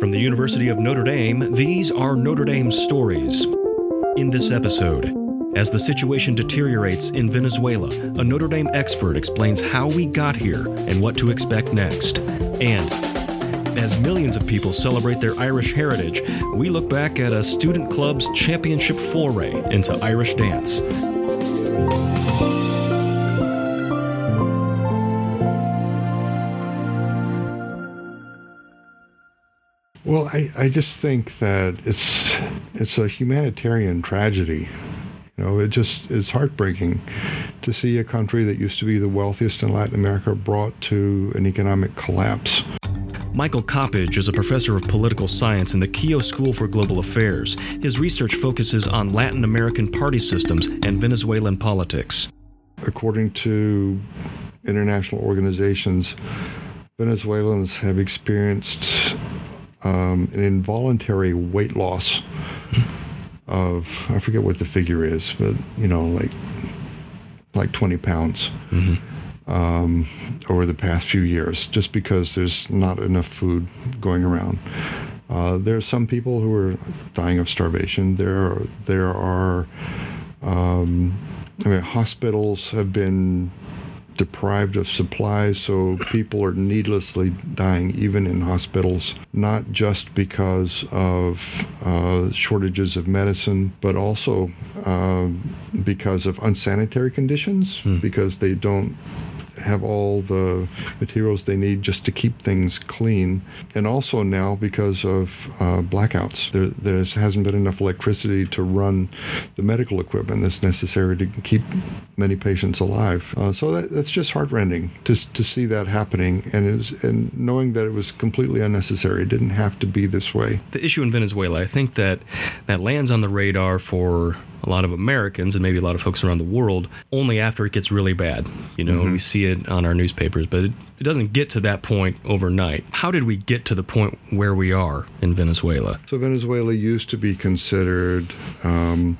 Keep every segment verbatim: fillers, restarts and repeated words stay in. From the University of Notre Dame, these are Notre Dame Stories. In this episode, as the situation deteriorates in Venezuela, a Notre Dame expert explains how we got here and what to expect next. And as millions of people celebrate their Irish heritage, we look back at a student club's championship foray into Irish dance. Well, I, I just think that it's it's a humanitarian tragedy. You know, it just is heartbreaking to see a country that used to be the wealthiest in Latin America brought to an economic collapse. Michael Coppedge is a professor of political science in the Keough School for Global Affairs. His research focuses on Latin American party systems and Venezuelan politics. According to international organizations, Venezuelans have experienced Um, an involuntary weight loss of, I forget what the figure is, but, you know, like like twenty pounds mm-hmm. um, over the past few years, just because there's not enough food going around. Uh, there are some people who are dying of starvation. There, there are, um, I mean, hospitals have been deprived of supplies, so people are needlessly dying even in hospitals, not just because of uh, shortages of medicine, but also uh, because of unsanitary conditions, mm. because they don't have all the materials they need just to keep things clean. And also now because of uh, blackouts. There, there hasn't been enough electricity to run the medical equipment that's necessary to keep many patients alive. Uh, so that, that's just heartrending to to see that happening, and, it was, and knowing that it was completely unnecessary. It didn't have to be this way. The issue in Venezuela, I think that that lands on the radar for a lot of Americans and maybe a lot of folks around the world only after it gets really bad. You know, mm-hmm. we see it on our newspapers, but it, it doesn't get to that point overnight. How did we get to the point where we are in Venezuela? So Venezuela used to be considered um,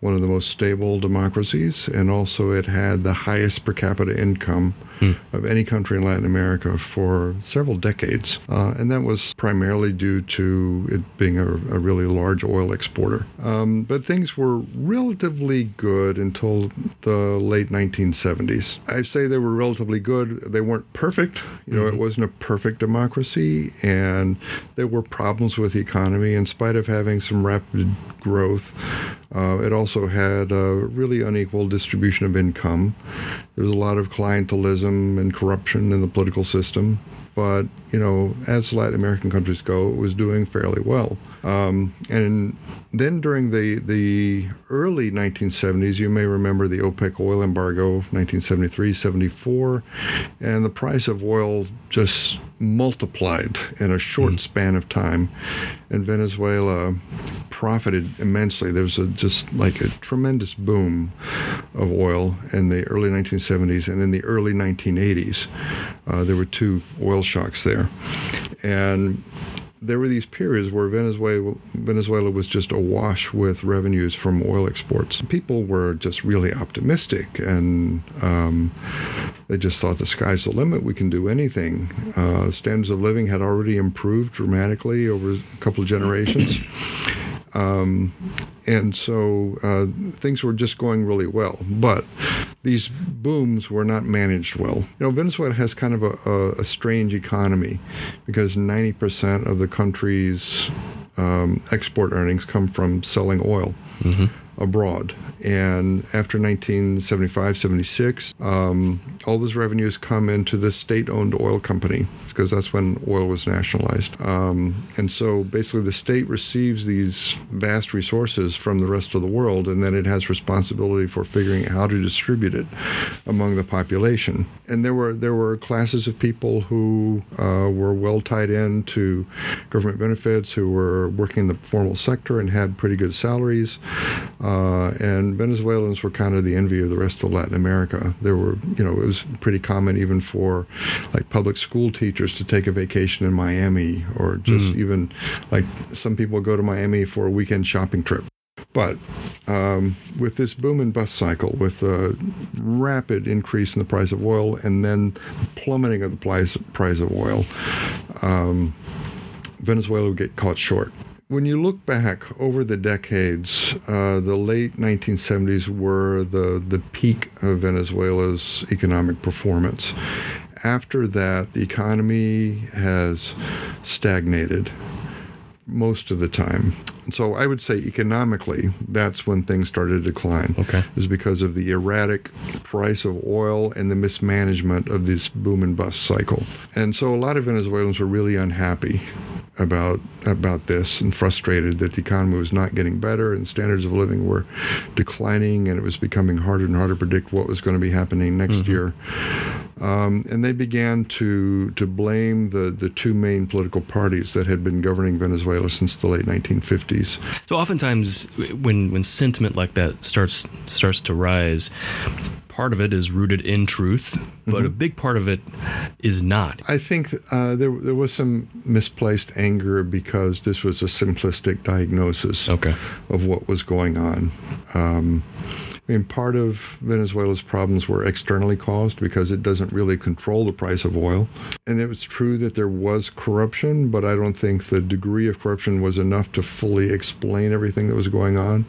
one of the most stable democracies, and also it had the highest per capita income hmm. of any country in Latin America for several decades. Uh, and that was primarily due to it being a, a really large oil exporter. Um, but things were relatively good until the late nineteen seventies. I say they were relatively good. They weren't perfect. You know, mm-hmm. it wasn't a perfect democracy, and there were problems with the economy. In spite of having some rapid growth, uh, it also also had a really unequal distribution of income. There was a lot of clientelism and corruption in the political system. But, you know, as Latin American countries go, it was doing fairly well. Um, and then during the the early nineteen seventies, you may remember the OPEC oil embargo of nineteen seventy-three seventy-four, and the price of oil just multiplied in a short mm. span of time, and Venezuela profited immensely. There was a, just like a tremendous boom of oil in the early nineteen seventies, and in the early nineteen eighties, uh, there were two oil shocks there. And there were these periods where Venezuela Venezuela was just awash with revenues from oil exports. People were just really optimistic, and um, they just thought the sky's the limit. We can do anything. Uh, standards of living had already improved dramatically over a couple of generations. Um, and so uh, things were just going really well. But these booms were not managed well. You know, Venezuela has kind of a, a, a strange economy, because ninety percent of the country's um, export earnings come from selling oil mm-hmm. abroad. And after nineteen seventy-five seventy-six, um, all those revenues come into the state-owned oil company, because that's when oil was nationalized. Um, and so basically the state receives these vast resources from the rest of the world, and then it has responsibility for figuring out how to distribute it among the population. And there were there were classes of people who uh, were well tied in to government benefits, who were working in the formal sector and had pretty good salaries. Uh, and Venezuelans were kind of the envy of the rest of Latin America. There were, you know, it was pretty common even for like public school teachers to take a vacation in Miami, or just mm. even like some people go to Miami for a weekend shopping trip. But um, with this boom and bust cycle, with a rapid increase in the price of oil and then plummeting of the price, price of oil, um, Venezuela would get caught short. When you look back over the decades, uh, the late nineteen seventies were the, the peak of Venezuela's economic performance. After that, the economy has stagnated most of the time. So I would say economically, that's when things started to decline. Okay. It was because of the erratic price of oil and the mismanagement of this boom and bust cycle. And so a lot of Venezuelans were really unhappy about about this and frustrated that the economy was not getting better and standards of living were declining, and it was becoming harder and harder to predict what was going to be happening next mm-hmm. year. Um, and they began to to blame the, the two main political parties that had been governing Venezuela since the late nineteen fifties. So oftentimes when when sentiment like that starts starts to rise, part of it is rooted in truth, but mm-hmm. a big part of it is not. I think uh, there there was some misplaced anger because this was a simplistic diagnosis okay. of what was going on. Um, I mean, part of Venezuela's problems were externally caused because it doesn't really control the price of oil. And it was true that there was corruption, but I don't think the degree of corruption was enough to fully explain everything that was going on.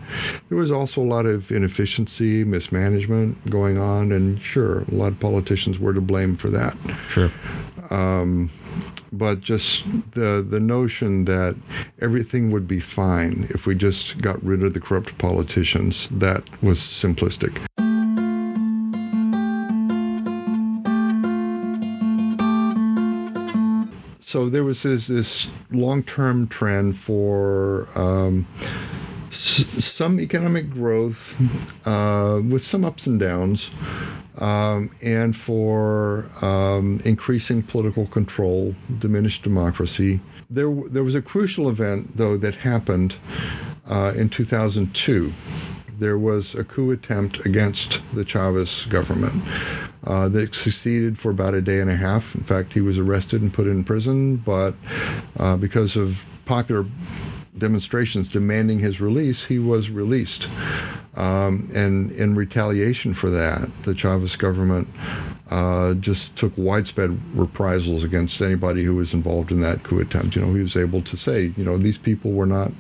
There was also a lot of inefficiency, mismanagement going on, and sure, a lot of politicians were to blame for that. Sure. Um, but just the the notion that everything would be fine if we just got rid of the corrupt politicians, that was simplistic. So there was this, this long-term trend for um, some economic growth uh, with some ups and downs, um, and for um, increasing political control, diminished democracy. There, there was a crucial event, though, that happened uh, in two thousand two. There was a coup attempt against the Chavez government uh, that succeeded for about a day and a half. In fact, he was arrested and put in prison, but uh, because of popular demonstrations demanding his release, he was released. Um, and in retaliation for that, the Chavez government uh, just took widespread reprisals against anybody who was involved in that coup attempt. You know, he was able to say, you know, these people were not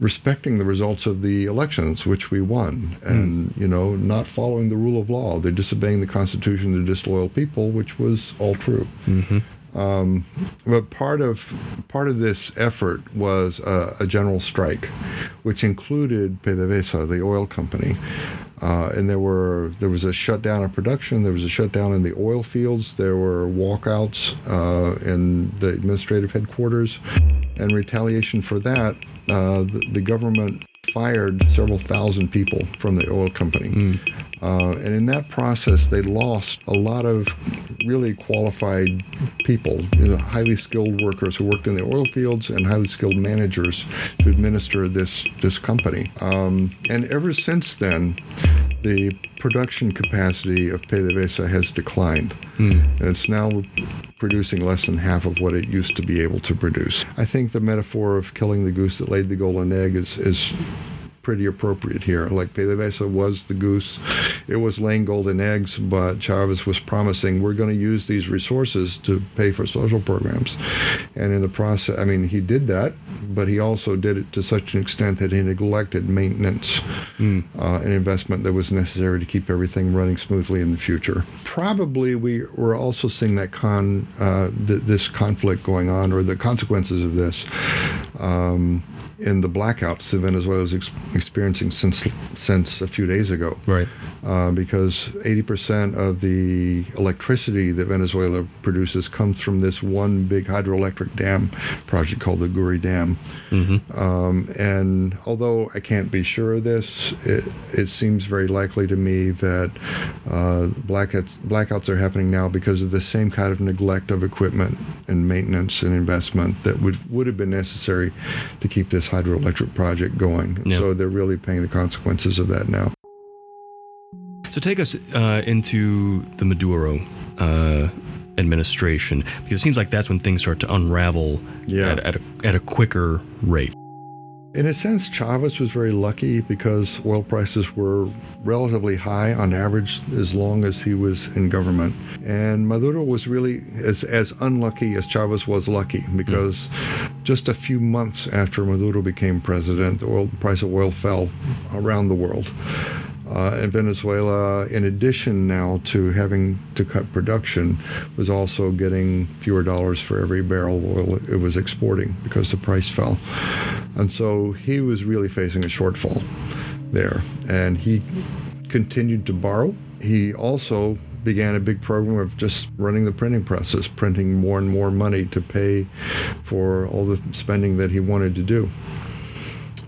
respecting the results of the elections, which we won, and, mm. you know, not following the rule of law. They're disobeying the Constitution, they're disloyal people, which was all true. Mm-hmm. Um, but part of part of this effort was a, a general strike, which included P D V S A, the oil company, uh, and there were there was a shutdown of production. There was a shutdown in the oil fields. There were walkouts uh, in the administrative headquarters, and retaliation for that, uh, the, the government fired several thousand people from the oil company. Mm. Uh, and in that process, they lost a lot of really qualified people, you know, highly skilled workers who worked in the oil fields and highly skilled managers to administer this, this company. Um, and ever since then, the production capacity of P D V S A has declined. Mm. And it's now producing less than half of what it used to be able to produce. I think the metaphor of killing the goose that laid the golden egg is... is pretty appropriate here. Like, P D V S A was the goose. It was laying golden eggs, but Chavez was promising, we're going to use these resources to pay for social programs. And in the process, I mean, he did that, but he also did it to such an extent that he neglected maintenance mm. uh, and investment that was necessary to keep everything running smoothly in the future. Probably we were also seeing that con, uh, th- this conflict going on, or the consequences of this, um, in the blackouts that Venezuela was ex- experiencing since since a few days ago. Right. Uh, because eighty percent of the electricity that Venezuela produces comes from this one big hydroelectric dam project called the Guri Dam. Mm-hmm. Um, and although I can't be sure of this, it, it seems very likely to me that uh, blackouts, blackouts are happening now because of the same kind of neglect of equipment and maintenance and investment that would, would have been necessary to keep this hydroelectric project going. Yeah. So they're really paying the consequences of that now. So take us uh, into the Maduro uh, administration, because it seems like that's when things start to unravel yeah. at, at, a, at a quicker rate. In a sense, Chavez was very lucky because oil prices were relatively high on average as long as he was in government. And Maduro was really as, as unlucky as Chavez was lucky, because mm. just a few months after Maduro became president, the oil, price of oil fell around the world. Uh, and Venezuela, in addition now to having to cut production, was also getting fewer dollars for every barrel of oil it was exporting because the price fell. And so he was really facing a shortfall there. And he continued to borrow. He also began a big program of just running the printing presses, printing more and more money to pay for all the spending that he wanted to do.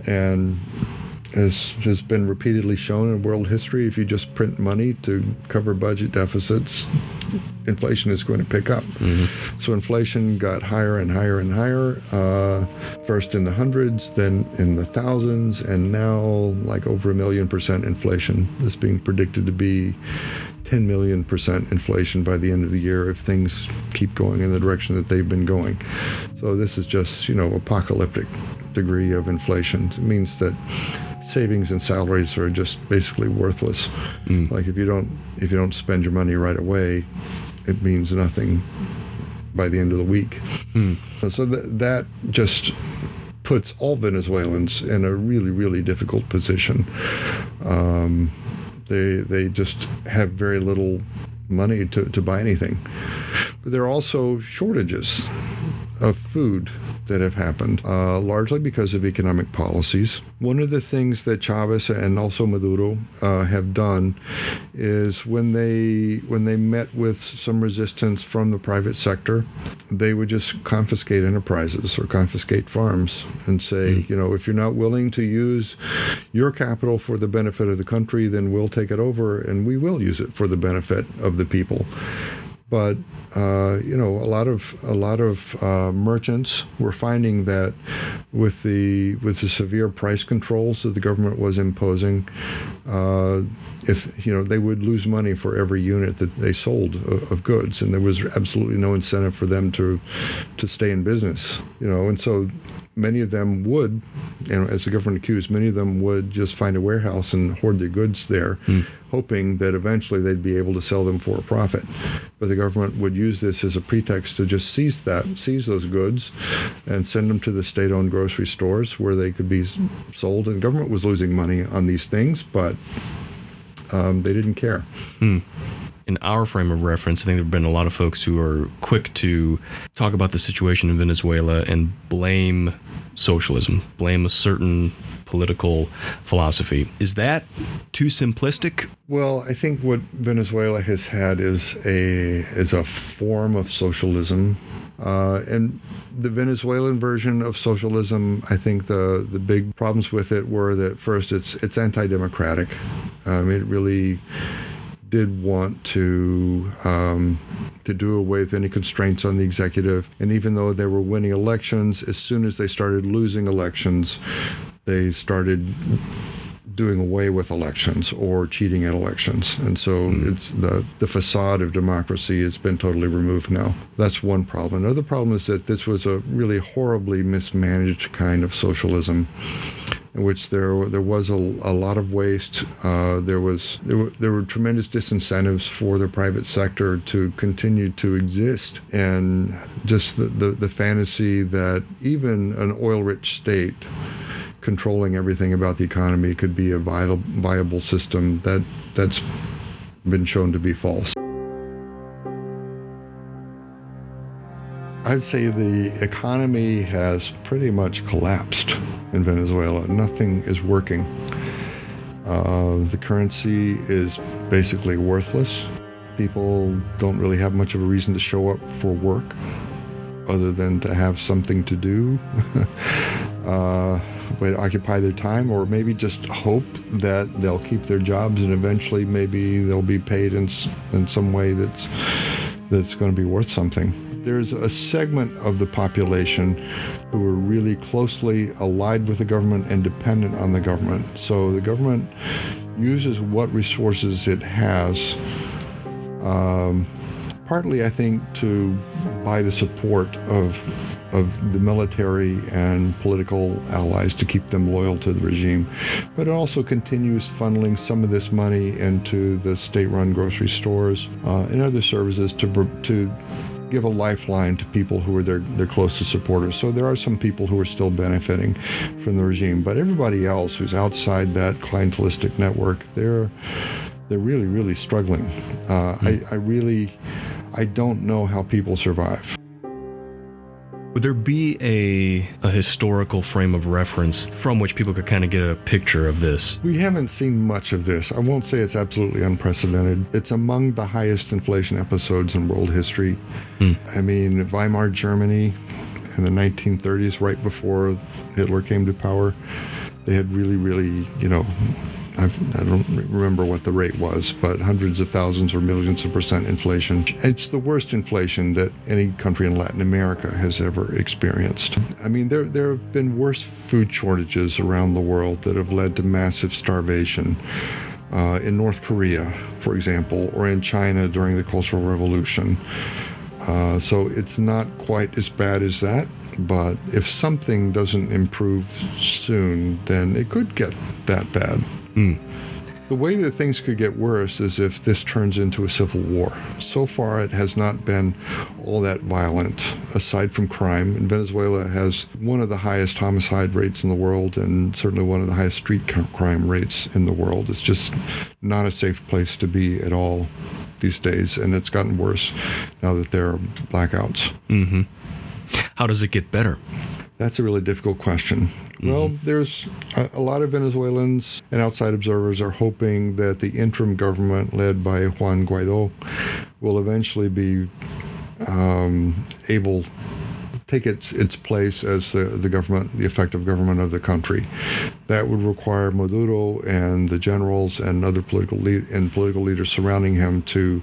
And as has been repeatedly shown in world history, if you just print money to cover budget deficits, inflation is going to pick up. Mm-hmm. So inflation got higher and higher and higher, uh, first in the hundreds, then in the thousands, and now like over a million percent inflation is being predicted to be ten million percent inflation by the end of the year if things keep going in the direction that they've been going. So this is just, you know, apocalyptic degree of inflation. It means that savings and salaries are just basically worthless. Mm. Like if you don't if you don't spend your money right away, it means nothing by the end of the week. Mm. So th- that just puts all Venezuelans in a really, really difficult position. Um, They they just have very little money to, to buy anything. But there are also shortages of food that have happened, uh, largely because of economic policies. One of the things that Chavez and also Maduro uh, have done is when they when they met with some resistance from the private sector, they would just confiscate enterprises or confiscate farms and say, mm. you know, if you're not willing to use your capital for the benefit of the country, then we'll take it over and we will use it for the benefit of the people. But uh, you know, a lot of a lot of uh, merchants were finding that with the with the severe price controls that the government was imposing, uh, if you know they would lose money for every unit that they sold of, of goods, and there was absolutely no incentive for them to to stay in business. You know, and so many of them would, and as the government accused, many of them would just find a warehouse and hoard their goods there. Mm. Hoping that eventually they'd be able to sell them for a profit. But the government would use this as a pretext to just seize that, seize those goods and send them to the state-owned grocery stores where they could be sold. And the government was losing money on these things, but um, they didn't care. Hmm. In our frame of reference, I think there have been a lot of folks who are quick to talk about the situation in Venezuela and blame socialism, blame a certain political philosophy. Is that too simplistic? Well, I think what Venezuela has had is a is a form of socialism. Uh, and the Venezuelan version of socialism, I think the, the big problems with it were that first, it's it's anti-democratic. Um, it really did want to um, to do away with any constraints on the executive. And even though they were winning elections, as soon as they started losing elections, they started doing away with elections or cheating at elections. And so mm. it's the, the facade of democracy has been totally removed now. That's one problem. Another problem is that this was a really horribly mismanaged kind of socialism, in which there there was a, a lot of waste. Uh, there was there were, there were tremendous disincentives for the private sector to continue to exist, and just the, the, the fantasy that even an oil-rich state controlling everything about the economy could be a vital, viable system, that that's been shown to be false. I'd say the economy has pretty much collapsed in Venezuela. Nothing is working. Uh, the currency is basically worthless. People don't really have much of a reason to show up for work other than to have something to do, uh, way to occupy their time, or maybe just hope that they'll keep their jobs and eventually maybe they'll be paid in, in some way that's, that's going to be worth something. There's a segment of the population who are really closely allied with the government and dependent on the government. So the government uses what resources it has, um, partly, I think, to buy the support of, of the military and political allies to keep them loyal to the regime. But it also continues funneling some of this money into the state-run grocery stores uh, and other services to to give a lifeline to people who are their, their closest supporters. So there are some people who are still benefiting from the regime, but everybody else who's outside that clientelistic network, they're they're really, really struggling. Uh, I, I really, I don't know how people survive. Would there be a, a historical frame of reference from which people could kind of get a picture of this? We haven't seen much of this. I won't say it's absolutely unprecedented. It's among the highest inflation episodes in world history. Hmm. I mean, Weimar Germany in the nineteen thirties, right before Hitler came to power, they had really, really, you know, I've, I don't remember what the rate was, but hundreds of thousands or millions of percent inflation. It's the worst inflation that any country in Latin America has ever experienced. I mean, there there have been worse food shortages around the world that have led to massive starvation. Uh, in North Korea, for example, or in China during the Cultural Revolution. Uh, so it's not quite as bad as that. But if something doesn't improve soon, then it could get that bad. Mm. The way that things could get worse is if this turns into a civil war. So far, it has not been all that violent, aside from crime. And Venezuela has one of the highest homicide rates in the world, and certainly one of the highest street crime rates in the world. It's just not a safe place to be at all these days, and it's gotten worse now that there are blackouts. Mm-hmm. How does it get better? That's a really difficult question. Mm-hmm. Well, there's a, a lot of Venezuelans and outside observers are hoping that the interim government led by Juan Guaidó will eventually be um, able to take its its place as the, the government, the effective government of the country. That would require Maduro and the generals and other political lead, and political leaders surrounding him to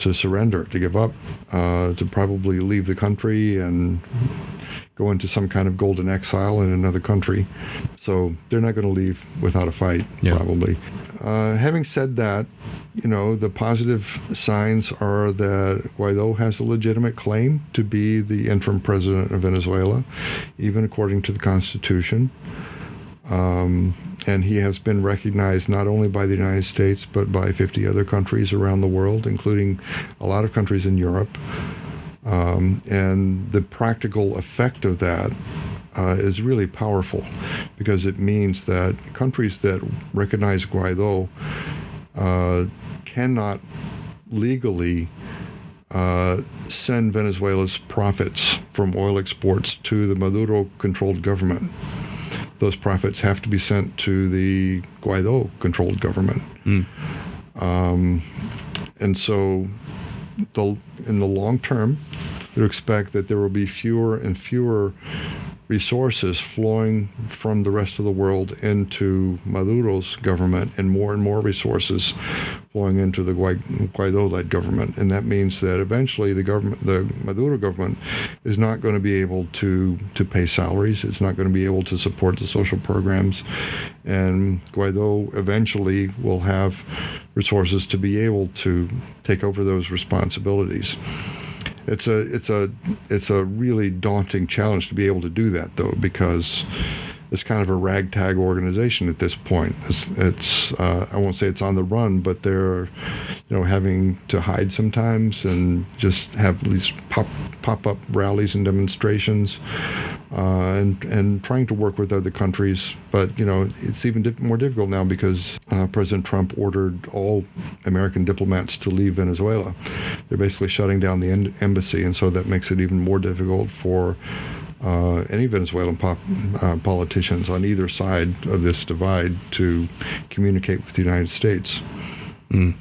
to surrender, to give up, uh, to probably leave the country and go into some kind of golden exile in another country. So they're not going to leave without a fight, yeah. probably. Uh, having said that, you know, the positive signs are that Guaidó has a legitimate claim to be the interim president of Venezuela, even according to the Constitution. Um, and he has been recognized not only by the United States, but by fifty other countries around the world, including a lot of countries in Europe. Um, and the practical effect of that uh, is really powerful, because it means that countries that recognize Guaidó uh, cannot legally uh, send Venezuela's profits from oil exports to the Maduro-controlled government. Those profits have to be sent to the Guaidó-controlled government. Mm. Um, and so... The, in the long term, you expect that there will be fewer and fewer resources flowing from the rest of the world into Maduro's government, and more and more resources flowing into the Guaidó-led government. And that means that eventually the government, the Maduro government, is not going to be able to, to pay salaries. It's not going to be able to support the social programs. And Guaidó eventually will have resources to be able to take over those responsibilities. It's a it's a it's a really daunting challenge to be able to do that, though, because it's kind of a ragtag organization at this point. It's, it's uh, I won't say it's on the run, but they're, you know, having to hide sometimes and just have these pop pop up rallies and demonstrations, uh, and and trying to work with other countries. But you know, it's even diff- more difficult now because uh, President Trump ordered all American diplomats to leave Venezuela. They're basically shutting down the en- embassy, and so that makes it even more difficult for Uh, any Venezuelan pop, uh, politicians on either side of this divide to communicate with the United States. Mm.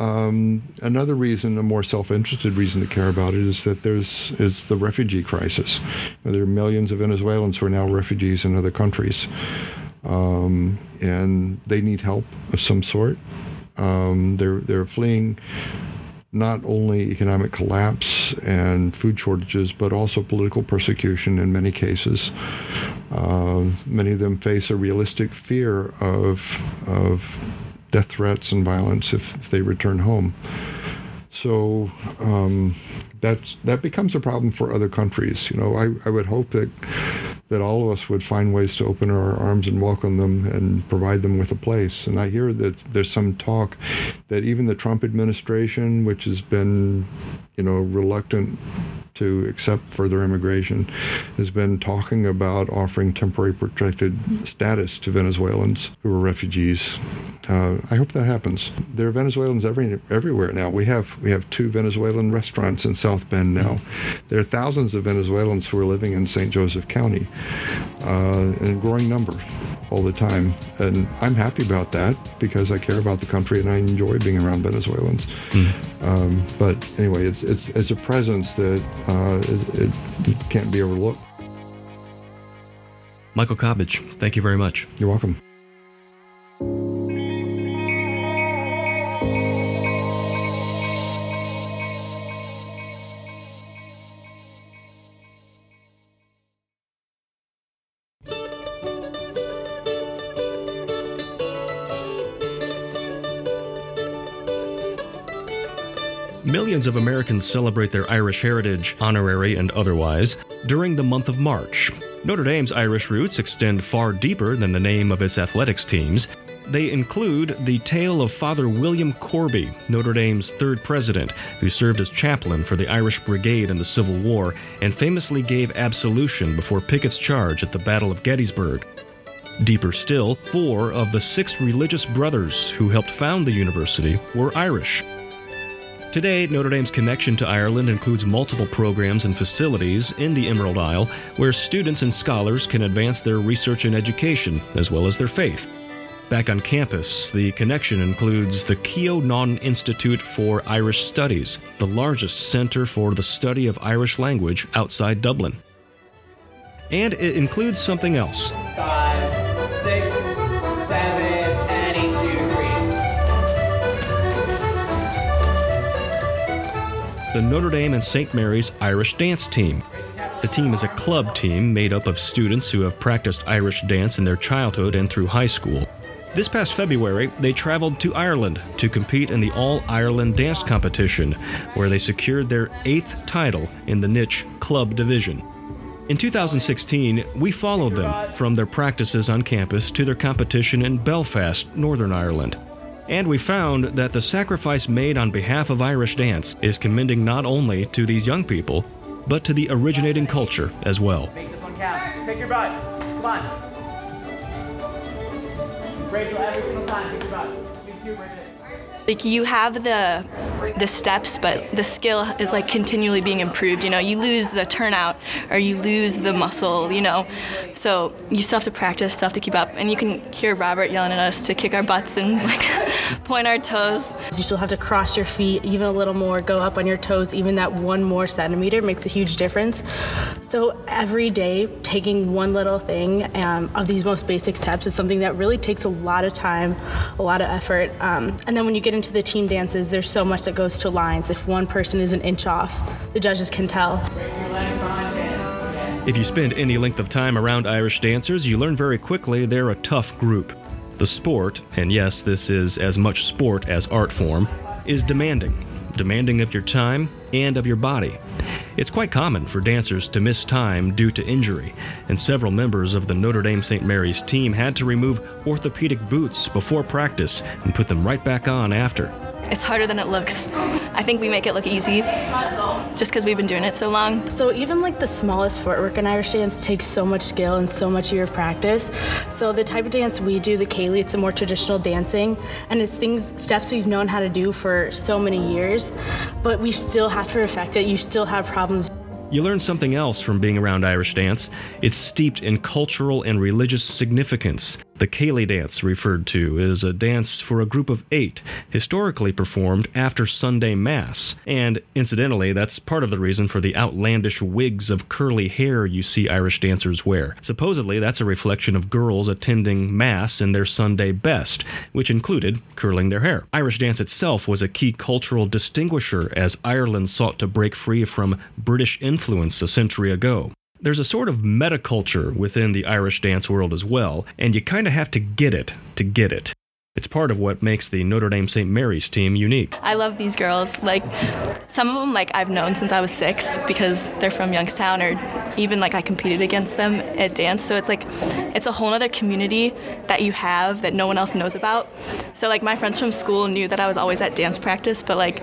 Um, another reason, a more self-interested reason to care about it, is that there's is the refugee crisis. There are millions of Venezuelans who are now refugees in other countries, um, and they need help of some sort. Um, they're they're fleeing not only economic collapse and food shortages, but also political persecution in many cases. Uh, many of them face a realistic fear of, of death threats and violence if, if they return home. So um, that's, that becomes a problem for other countries. You know, I, I would hope that that all of us would find ways to open our arms and welcome them and provide them with a place. And I hear that there's some talk that even the Trump administration, which has been, you know, reluctant to accept further immigration, has been talking about offering temporary protected status to Venezuelans who are refugees. Uh, I hope that happens. There are Venezuelans every, everywhere now. We have we have two Venezuelan restaurants in South Bend now. There are thousands of Venezuelans who are living in Saint Joseph County, uh, in growing number all the time. And I'm happy about that because I care about the country and I enjoy being around Venezuelans. Mm. Um, but anyway, it's, it's, it's a presence that uh, it, it can't be overlooked. Michael Coppedge, thank you very much. You're welcome. Millions of Americans celebrate their Irish heritage, honorary and otherwise, during the month of March. Notre Dame's Irish roots extend far deeper than the name of its athletics teams. They include the tale of Father William Corby, Notre Dame's third president, who served as chaplain for the Irish Brigade in the Civil War and famously gave absolution before Pickett's Charge at the Battle of Gettysburg. Deeper still, four of the six religious brothers who helped found the university were Irish. Today, Notre Dame's connection to Ireland includes multiple programs and facilities in the Emerald Isle where students and scholars can advance their research and education, as well as their faith. Back on campus, the connection includes the Keough-Naughton Institute for Irish Studies, the largest center for the study of Irish language outside Dublin. And it includes something else. Five, six, seven. The Notre Dame and Saint Mary's Irish Dance Team. The team is a club team made up of students who have practiced Irish dance in their childhood and through high school. This past February, they traveled to Ireland to compete in the All-Ireland Dance Competition, where they secured their eighth title in the niche club division. In two thousand sixteen, we followed them from their practices on campus to their competition in Belfast, Northern Ireland. And we found that the sacrifice made on behalf of Irish dance is commending not only to these young people, but to the originating culture as well. Make this one count. Pick your butt. Come on. Rachel, every single time. Pick your butt. You too, Bridget. Like, you have the the steps, but the skill is like continually being improved. You know, you lose the turnout or you lose the muscle, you know. So you still have to practice, still have to keep up. And you can hear Robert yelling at us to kick our butts and like point our toes. You still have to cross your feet even a little more, go up on your toes. Even that one more centimeter makes a huge difference. So every day, taking one little thing um, of these most basic steps is something that really takes a lot of time, a lot of effort. Um, and then when you get into the team dances, there's so much that goes to lines. If one person is an inch off, the judges can tell. If you spend any length of time around Irish dancers, you learn very quickly they're a tough group. The sport, and yes, this is as much sport as art form, is demanding. Demanding of your time and of your body. It's quite common for dancers to miss time due to injury, and several members of the Notre Dame Saint Mary's team had to remove orthopedic boots before practice and put them right back on after. It's harder than it looks. I think we make it look easy just because we've been doing it so long. So even like the smallest footwork in Irish dance takes so much skill and so much year of practice. So the type of dance we do, the Ceili, it's a more traditional dancing, and it's things, steps we've known how to do for so many years, but we still have to perfect it. You still have problems. You learn something else from being around Irish dance. It's steeped in cultural and religious significance. The Ceili dance, referred to, is a dance for a group of eight, historically performed after Sunday Mass. And, incidentally, that's part of the reason for the outlandish wigs of curly hair you see Irish dancers wear. Supposedly, that's a reflection of girls attending Mass in their Sunday best, which included curling their hair. Irish dance itself was a key cultural distinguisher as Ireland sought to break free from British influence a century ago. There's a sort of metaculture within the Irish dance world as well, and you kind of have to get it to get it. It's part of what makes the Notre Dame Saint Mary's team unique. I love these girls. Like, some of them, like, I've known since I was six because they're from Youngstown, or even, like, I competed against them at dance. So it's, like, it's a whole other community that you have that no one else knows about. So, like, my friends from school knew that I was always at dance practice, but, like,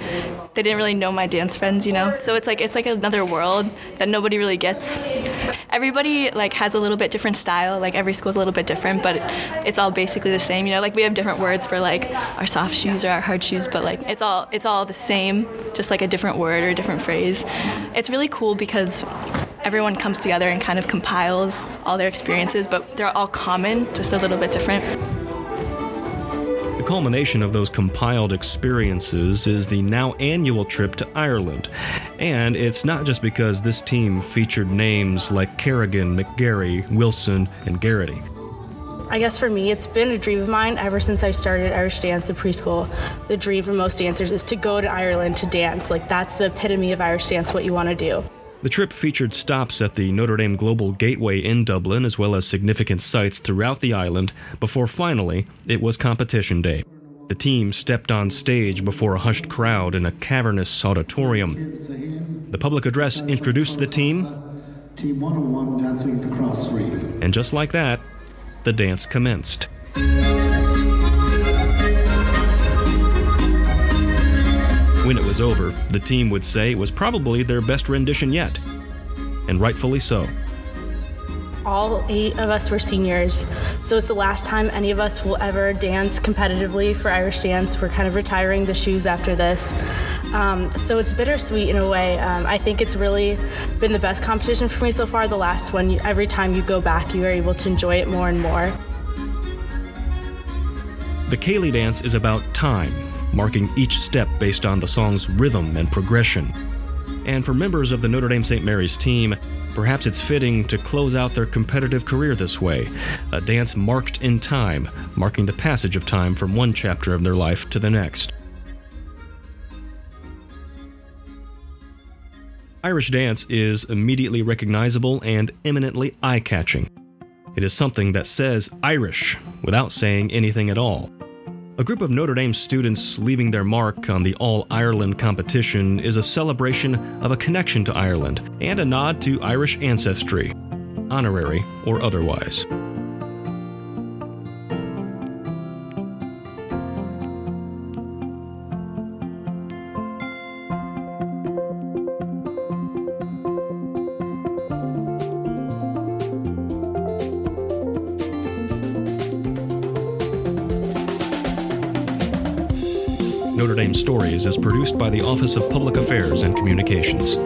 they didn't really know my dance friends, you know? So it's, like, it's, like, another world that nobody really gets. Everybody, like, has a little bit different style. Like, every school's a little bit different, but it's all basically the same, you know? Like, we have different words for, like, our soft shoes or our hard shoes, but, like, it's all it's all the same, just, like, a different word or a different phrase. It's really cool because everyone comes together and kind of compiles all their experiences, but they're all common, just a little bit different. The culmination of those compiled experiences is the now annual trip to Ireland. And it's not just because this team featured names like Kerrigan, McGarry, Wilson, and Garrity. I guess for me, it's been a dream of mine ever since I started Irish dance in preschool. The dream for most dancers is to go to Ireland to dance. Like, that's the epitome of Irish dance, what you want to do. The trip featured stops at the Notre Dame Global Gateway in Dublin, as well as significant sites throughout the island, before finally, it was competition day. The team stepped on stage before a hushed crowd in a cavernous auditorium. The public address introduced the team, Team one oh one dancing the cross reel. And just like that, the dance commenced. When it was over, the team would say it was probably their best rendition yet, and rightfully so. All eight of us were seniors, so it's the last time any of us will ever dance competitively for Irish dance. We're kind of retiring the shoes after this. Um, so it's bittersweet in a way. Um, I think it's really been the best competition for me so far. The last one, every time you go back, you are able to enjoy it more and more. The Ceili dance is about time, marking each step based on the song's rhythm and progression. And for members of the Notre Dame Saint Mary's team, perhaps it's fitting to close out their competitive career this way, a dance marked in time, marking the passage of time from one chapter of their life to the next. Irish dance is immediately recognizable and eminently eye-catching. It is something that says Irish without saying anything at all. A group of Notre Dame students leaving their mark on the All-Ireland competition is a celebration of a connection to Ireland and a nod to Irish ancestry, honorary or otherwise. Notre Dame Stories is produced by the Office of Public Affairs and Communications.